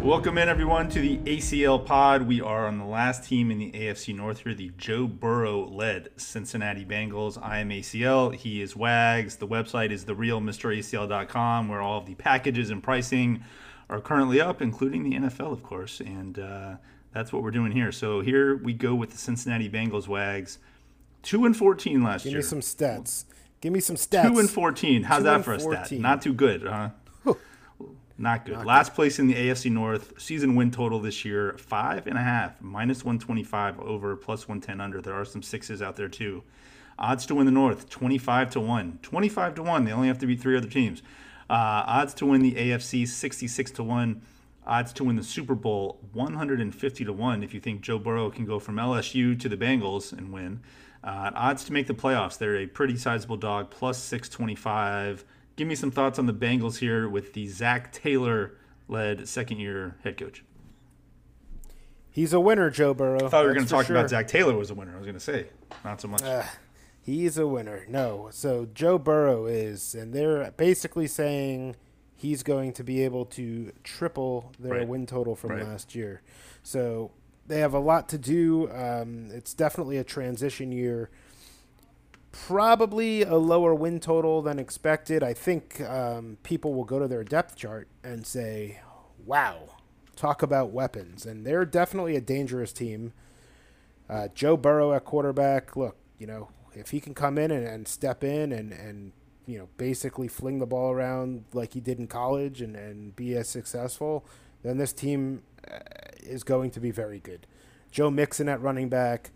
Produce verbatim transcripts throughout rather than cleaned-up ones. Welcome in, everyone, to the A C L Pod. We are on the last team in the A F C North here, the Joe Burrow-led Cincinnati Bengals. I am A C L. He is Wags. The website is the real Mister A C L dot com, where all of the packages and pricing are currently up, including the N F L, of course, and uh, that's what we're doing here. So here we go with the Cincinnati Bengals, Wags, two and fourteen last Give year. Give me some stats. Give me some stats. Two and fourteen. How's two that for fourteen. A stat? Not too good, huh? Not good. Not last good. Place in the A F C North. Season win total this year five and a half, minus one twenty five over, plus one ten under. There are some sixes out there too. Odds to win the North twenty five to one. Twenty five to one. They only have to beat three other teams. Uh, odds to win the A F C sixty-six to one, odds to win the Super Bowl one hundred fifty to one if you think Joe Burrow can go from L S U to the Bengals and win. Uh, odds to make the playoffs, they're a pretty sizable dog, plus six twenty-five. Give me some thoughts on the Bengals here with the Zach Taylor-led second-year head coach. He's a winner, Joe Burrow. I thought we were going to talk sure. about Zach Taylor was a winner. I was going to say, not so much. Uh. He's a winner. No. So Joe Burrow is, and they're basically saying he's going to be able to triple their right. win total from right. last year. So they have a lot to do. Um, it's definitely a transition year. Probably a lower win total than expected. I think um, people will go to their depth chart and say, wow, talk about weapons. And they're definitely a dangerous team. Uh, Joe Burrow at quarterback, look, you know, if he can come in and, and step in and, and, you know, basically fling the ball around like he did in college and, and be as successful, then this team uh, is going to be very good. Joe Mixon at running back,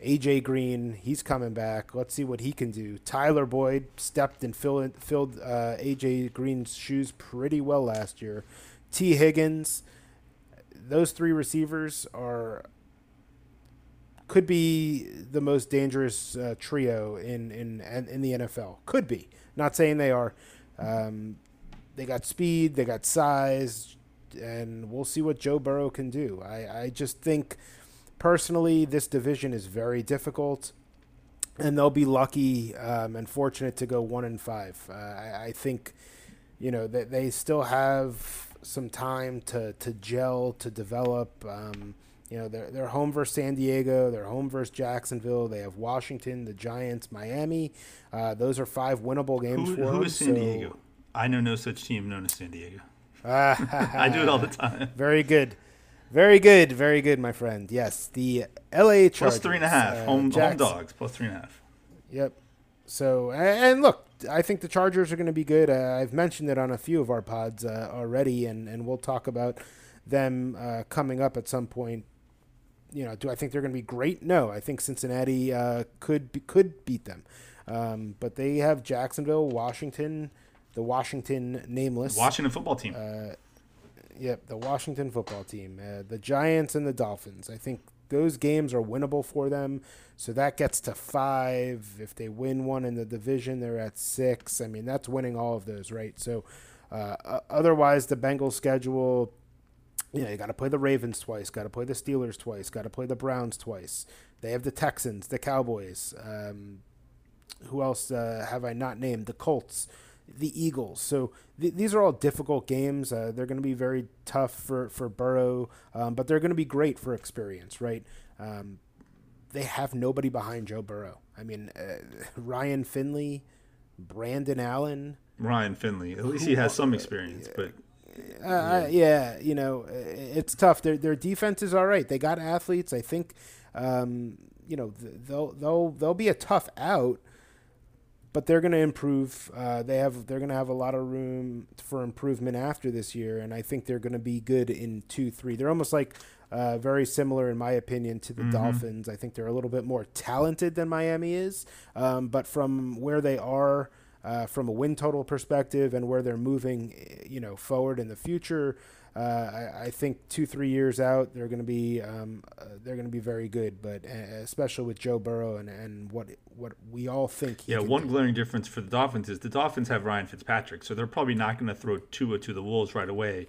A J. Green, he's coming back. Let's see what he can do. Tyler Boyd stepped and fill, filled uh, A J. Green's shoes pretty well last year. T. Higgins, those three receivers are – could be the most dangerous uh, trio in, in in the N F L. Could be. Not saying they are. Um, they got speed. They got size. And we'll see what Joe Burrow can do. I, I just think, personally, this division is very difficult. And they'll be lucky um, and fortunate to go one and five. Uh, I, I think, you know, that they, they still have some time to, to gel, to develop. Um You know, they're, they're home versus San Diego. They're home versus Jacksonville. They have Washington, the Giants, Miami. Uh, those are five winnable games who, for who them. Who is San so. Diego? I know no such team known as San Diego. Uh, I do it all the time. Very good. Very good. Very good, my friend. Yes, the L A. Chargers. Plus three and a half. Uh, home, home dogs, plus three and a half. Yep. So, and look, I think the Chargers are going to be good. Uh, I've mentioned it on a few of our pods uh, already, and, and we'll talk about them uh, coming up at some point. You know, do I think they're going to be great? No, I think Cincinnati uh, could be, could beat them, um, but they have Jacksonville, Washington, the Washington nameless Washington football team. Uh, yep, the Washington football team, uh, the Giants and the Dolphins. I think those games are winnable for them, so that gets to five. If they win one in the division, they're at six. I mean, that's winning all of those, right? So, uh, otherwise, the Bengals' schedule. Yeah, you got to play the Ravens twice, got to play the Steelers twice, got to play the Browns twice. They have the Texans, the Cowboys. Um, who else uh, have I not named? The Colts, the Eagles. So th- these are all difficult games. Uh, they're going to be very tough for, for Burrow, um, but they're going to be great for experience, right? Um, they have nobody behind Joe Burrow. I mean, uh, Ryan Finley, Brandon Allen. Ryan Finley. At least he has some experience, but... Uh, yeah. yeah, you know, it's tough. Their their defense is all right. They got athletes. I think, um, you know, they'll they'll they'll be a tough out, but they're going to improve. Uh, they have they're going to have a lot of room for improvement after this year, and I think they're going to be good in two, three. They're almost like uh, very similar, in my opinion, to the mm-hmm. Dolphins. I think they're a little bit more talented than Miami is, um, but from where they are. uh, from a win total perspective and where they're moving, you know, forward in the future. Uh, I, I think two, three years out, they're going to be um, uh, they're going to be very good, but uh, especially with Joe Burrow and, and what what we all think. He yeah, one do. glaring difference for the Dolphins is the Dolphins have Ryan Fitzpatrick, so they're probably not going to throw Tua to the wolves right away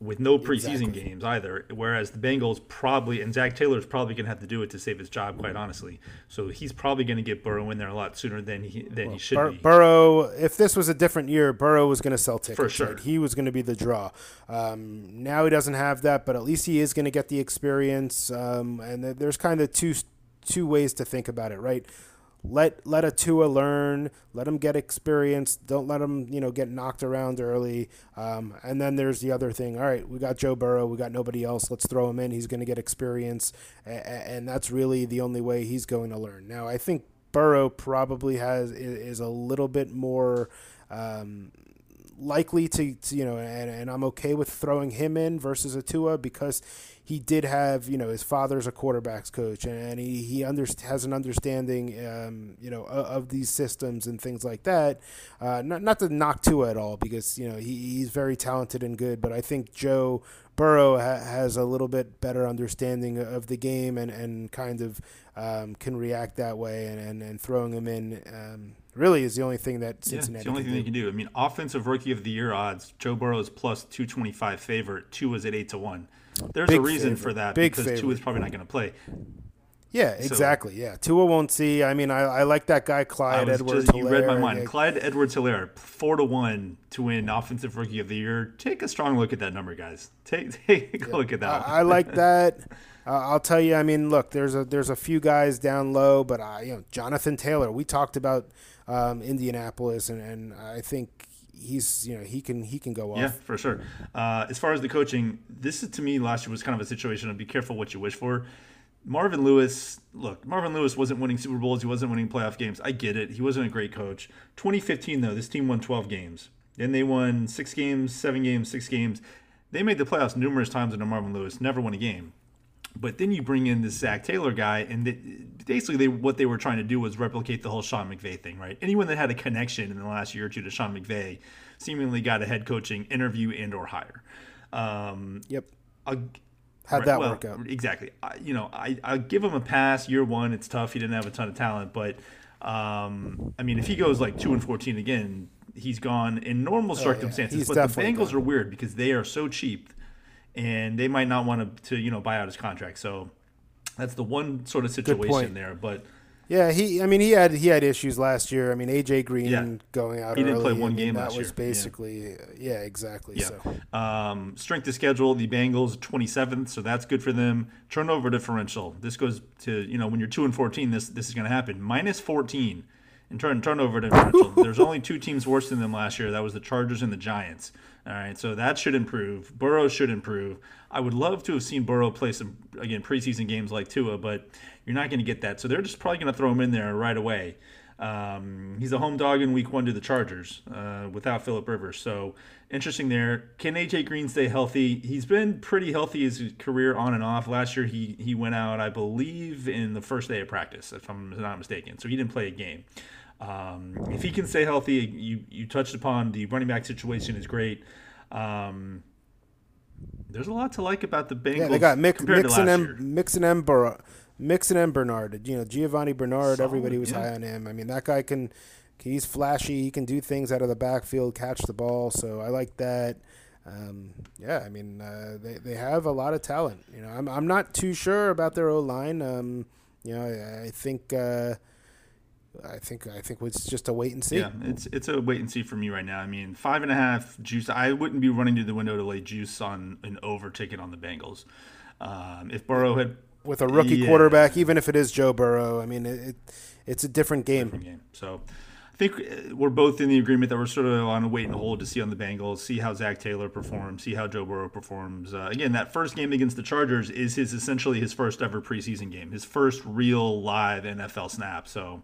with no preseason exactly. games either. Whereas the Bengals probably, and Zach Taylor is probably going to have to do it to save his job, quite honestly. So he's probably going to get Burrow in there a lot sooner than he than well, he should Bur- be. Burrow, if this was a different year, Burrow was going to sell tickets. For sure. Right? He was going to be the draw. Um, now he doesn't have that, but at least he is going to get the experience. Um, and there's kind of two two ways to think about it, right? Let let a Tua learn, let him get experience. Don't let him, you know, get knocked around early. Um, and then there's the other thing. All right, we got Joe Burrow, we got nobody else. Let's throw him in. He's going to get experience, and, and that's really the only way he's going to learn. Now, I think Burrow probably has is a little bit more um, likely to, to, you know, and, and I'm okay with throwing him in versus a Tua because he did have, you know, his father's a quarterback's coach, and he he under, has an understanding, um, you know, of, of these systems and things like that. Uh, not not to knock Tua at all, because you know he, he's very talented and good, but I think Joe Burrow ha- has a little bit better understanding of the game and and kind of um, can react that way, and and, and throwing him in um, really is the only thing that Cincinnati. Yeah, it's the only thing they can do. I mean, offensive rookie of the year odds: Joe Burrow is plus two twenty five favorite. Tua is at eight to one. There's Big a reason favorite. for that Big because favorite. Tua is probably not going to play. Yeah, exactly. So, yeah, Tua won't see. I mean, I, I like that guy, Clyde Edwards-Helaire. You read my mind. Clyde Edwards-Helaire, four to one to win offensive rookie of the year. Take a strong look at that number, guys. Take take a yeah. look at that. I, I like that. Uh, I'll tell you. I mean, look, there's a there's a few guys down low, but I, you know, Jonathan Taylor. We talked about um, Indianapolis, and, and I think. He's, you know, he can he can go off. Yeah, for sure. Uh, as far as the coaching, this is, to me, last year was kind of a situation of be careful what you wish for. Marvin Lewis, look, Marvin Lewis wasn't winning Super Bowls. He wasn't winning playoff games. I get it. He wasn't a great coach. twenty fifteen, though, this team won twelve games. Then they won six games, seven games, six games. They made the playoffs numerous times under Marvin Lewis, never won a game. But then you bring in this Zach Taylor guy, and they, basically they, what they were trying to do was replicate the whole Sean McVay thing, right? Anyone that had a connection in the last year or two to Sean McVay seemingly got a head coaching interview and or hire. Um, yep. I'll, How'd right, that well, work out? Exactly. I, you know, I, I'll give him a pass. Year one, it's tough. He didn't have a ton of talent. But, um, I mean, if he goes like two and fourteen again, he's gone in normal oh, circumstances. Yeah. But the Bengals gone. are weird because they are so cheap. And they might not want to, to, you know, buy out his contract. So that's the one sort of situation there. But yeah, he. I mean, he had he had issues last year. I mean, A J. Green yeah. going out. He didn't early. play one I mean, game last year. That was basically yeah, yeah exactly. Yeah. So. Um, strength of schedule: the Bengals twenty-seventh, so that's good for them. Turnover differential. This goes to, you know, when you're two and fourteen, this this is going to happen. Minus fourteen in turn turnover differential. There's only two teams worse than them last year. That was the Chargers and the Giants. All right, so that should improve. Burrow should improve. I would love to have seen Burrow play some, again, preseason games like Tua, but you're not going to get that. So they're just probably going to throw him in there right away. Um, he's a home dog in week one to the Chargers uh, without Phillip Rivers. So interesting there. Can A J. Green stay healthy? He's been pretty healthy his career on and off. Last year he he went out, I believe, in the first day of practice, if I'm not mistaken. So he didn't play a game. Um, if he can stay healthy, you, you touched upon the running back situation is great. Um, there's a lot to like about the Bengals. Yeah, they got Mick, Mixon, and, Mixon, and Bur- Mixon and Bernard. You know, Giovanni Bernard, Solid, everybody was yeah. high on him. I mean, that guy can – he's flashy. He can do things out of the backfield, catch the ball. So I like that. Um, yeah, I mean, uh, they, they have a lot of talent. You know, I'm I'm not too sure about their O-line. Um, you know, I, I think uh, – I think I think it's just a wait and see. Yeah, it's it's a wait and see for me right now. I mean, five and a half juice. I wouldn't be running to the window to lay juice on an over ticket on the Bengals. Um, if Burrow had with a rookie yeah. quarterback, even if it is Joe Burrow, I mean, it, it it's a different game. Different game. So I think we're both in the agreement that we're sort of on a wait and hold to see on the Bengals, see how Zach Taylor performs, see how Joe Burrow performs. Uh, again, that first game against the Chargers is his essentially his first ever preseason game, his first real live N F L snap. So.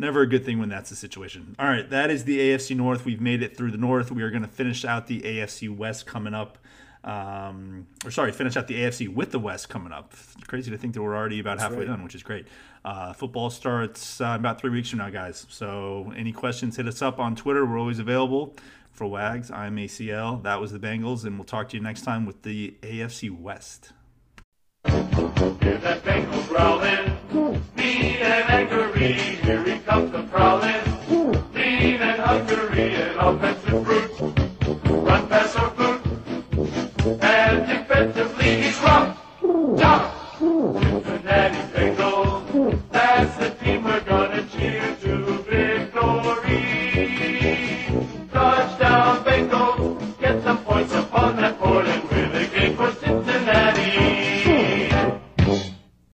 Never a good thing when that's the situation. All right, that is the A F C North. We've made it through the North. We are going to finish out the A F C West coming up Um, or sorry, finish out the A F C with the West coming up. It's crazy to think that we're already about That's halfway right. done, which is great. Uh, football starts uh, about three weeks from now, guys. So any questions, hit us up on Twitter. We're always available. For Wags, I'm A C L. That was the Bengals, and we'll talk to you next time with the A F C West. Hear that Bengals growling, mean and angry. Here he comes the prowling, mean and hungry, and offensive fruit. Run past our boot, and defensively he's rough. Jump.